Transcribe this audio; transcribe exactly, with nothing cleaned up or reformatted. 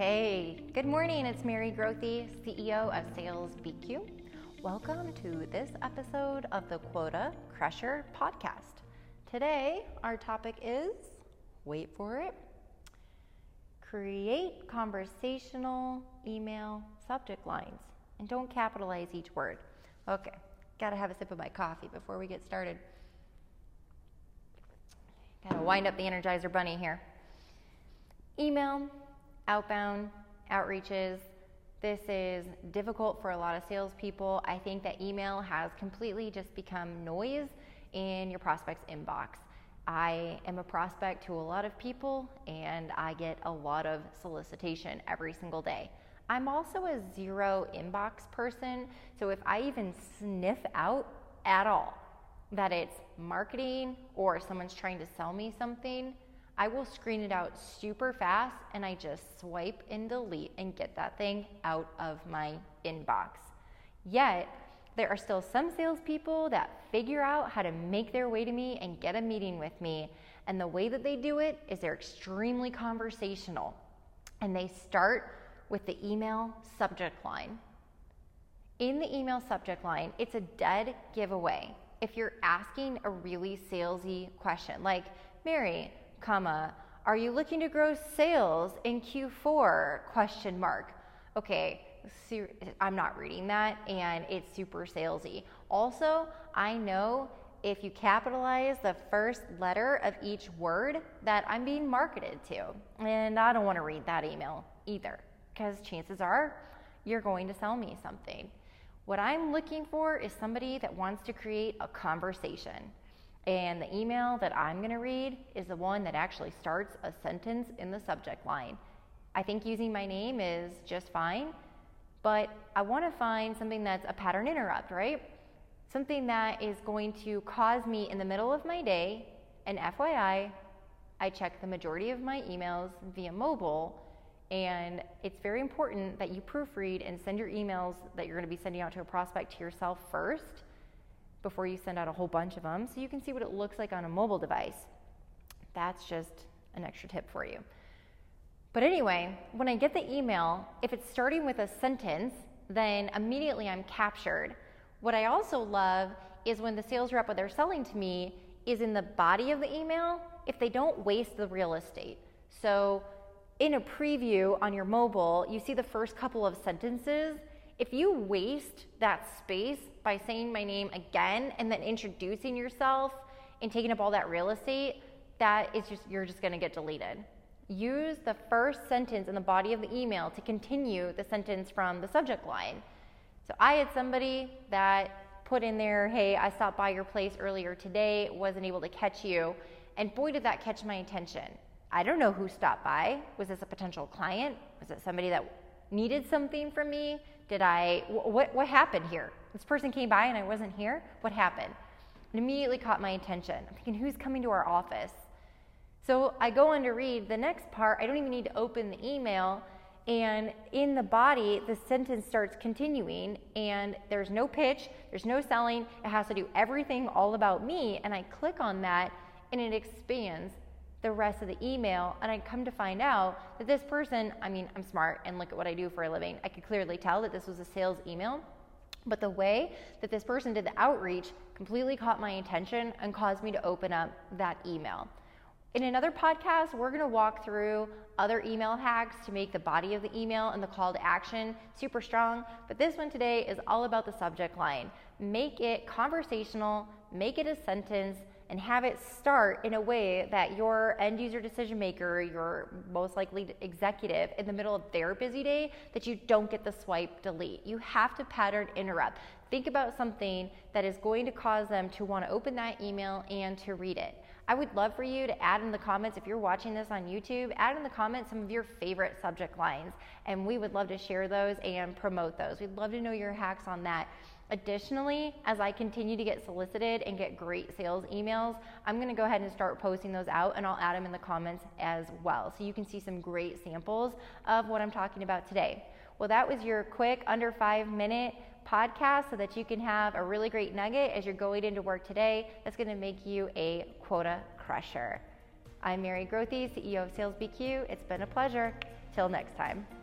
Okay, good morning, it's Mary Grothe, C E O of Sales B Q. Welcome to this episode of the Quota Crusher podcast. Today, our topic is, wait for it, create conversational email subject lines, and don't capitalize each word. Okay, gotta have a sip of my coffee before we get started. Gotta wind up the Energizer bunny here. Email, outbound, outreaches. This is difficult for a lot of salespeople. I think that email has completely just become noise in your prospect's inbox. I am a prospect to a lot of people and I get a lot of solicitation every single day. I'm also a zero inbox person, so if I even sniff out at all that it's marketing or someone's trying to sell me something, I will screen it out super fast and I just swipe and delete and get that thing out of my inbox. Yet, there are still some salespeople that figure out how to make their way to me and get a meeting with me. And the way that they do it is they're extremely conversational. And they start with the email subject line. In the email subject line, it's a dead giveaway. If you're asking a really salesy question, like, Mary, comma, are you looking to grow sales in Q four, question mark. Okay, I'm not reading that and it's super salesy. Also, I know if you capitalize the first letter of each word that I'm being marketed to, and I don't want to read that email either because chances are you're going to sell me something. What I'm looking for is somebody that wants to create a conversation. And the email that I'm going to read is the one that actually starts a sentence in the subject line. I think using my name is just fine, but I want to find something that's a pattern interrupt, right? Something that is going to cause me in the middle of my day, and F Y I, I check the majority of my emails via mobile, and it's very important that you proofread and send your emails that you're going to be sending out to a prospect to yourself first, before you send out a whole bunch of them, so you can see what it looks like on a mobile device. That's just an extra tip for you. But anyway, when I get the email, if it's starting with a sentence, then immediately I'm captured. What I also love is when the sales rep, what they're selling to me, is in the body of the email, if they don't waste the real estate. So in a preview on your mobile, you see the first couple of sentences. If you waste that space by saying my name again and then introducing yourself and taking up all that real estate, that is just, you're just gonna get deleted. Use the first sentence in the body of the email to continue the sentence from the subject line. So I had somebody that put in there, hey, I stopped by your place earlier today, wasn't able to catch you, and boy did that catch my attention. I don't know who stopped by. Was this a potential client? Was it somebody that needed something from me? Did I, what, what happened here? This person came by and I wasn't here. What happened? It immediately caught my attention. I'm thinking, who's coming to our office? So I go on to read the next part. I don't even need to open the email. And in the body, the sentence starts continuing and there's no pitch, there's no selling. It has to do everything all about me. And I click on that and it expands the rest of the email, and I come to find out that this person, I mean, I'm smart and look at what I do for a living. I could clearly tell that this was a sales email, but the way that this person did the outreach completely caught my attention and caused me to open up that email. In another podcast, we're gonna walk through other email hacks to make the body of the email and the call to action super strong, but this one today is all about the subject line. Make it conversational, make it a sentence, and have it start in a way that your end user decision maker, your most likely executive, in the middle of their busy day, that you don't get the swipe delete. You have to pattern interrupt. Think about something that is going to cause them to want to open that email and to read it. I would love for you to add in the comments, if you're watching this on YouTube, add in the comments some of your favorite subject lines, and we would love to share those and promote those. We'd love to know your hacks on that. Additionally, as I continue to get solicited and get great sales emails, I'm gonna go ahead and start posting those out and I'll add them in the comments as well. So you can see some great samples of what I'm talking about today. Well, that was your quick under five minute podcast so that you can have a really great nugget as you're going into work today. That's gonna make you a quota crusher. I'm Mary Grothe, C E O of Sales B Q. It's been a pleasure. Till next time.